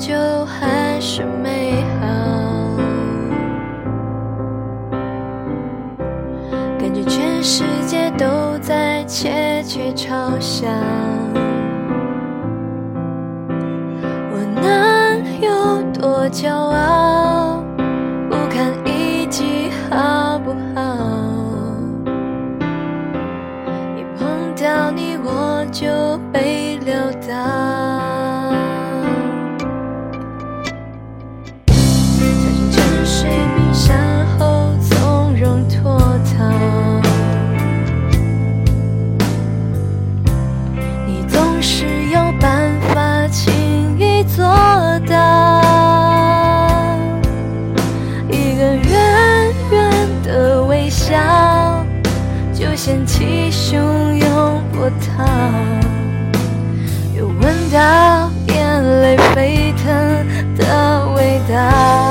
久还是美好，感觉全世界都在窃窃嘲笑，我能有多骄傲，不堪一击好不好，一碰到你我就被撂倒，掀起汹涌波涛，又闻到眼泪沸腾的味道。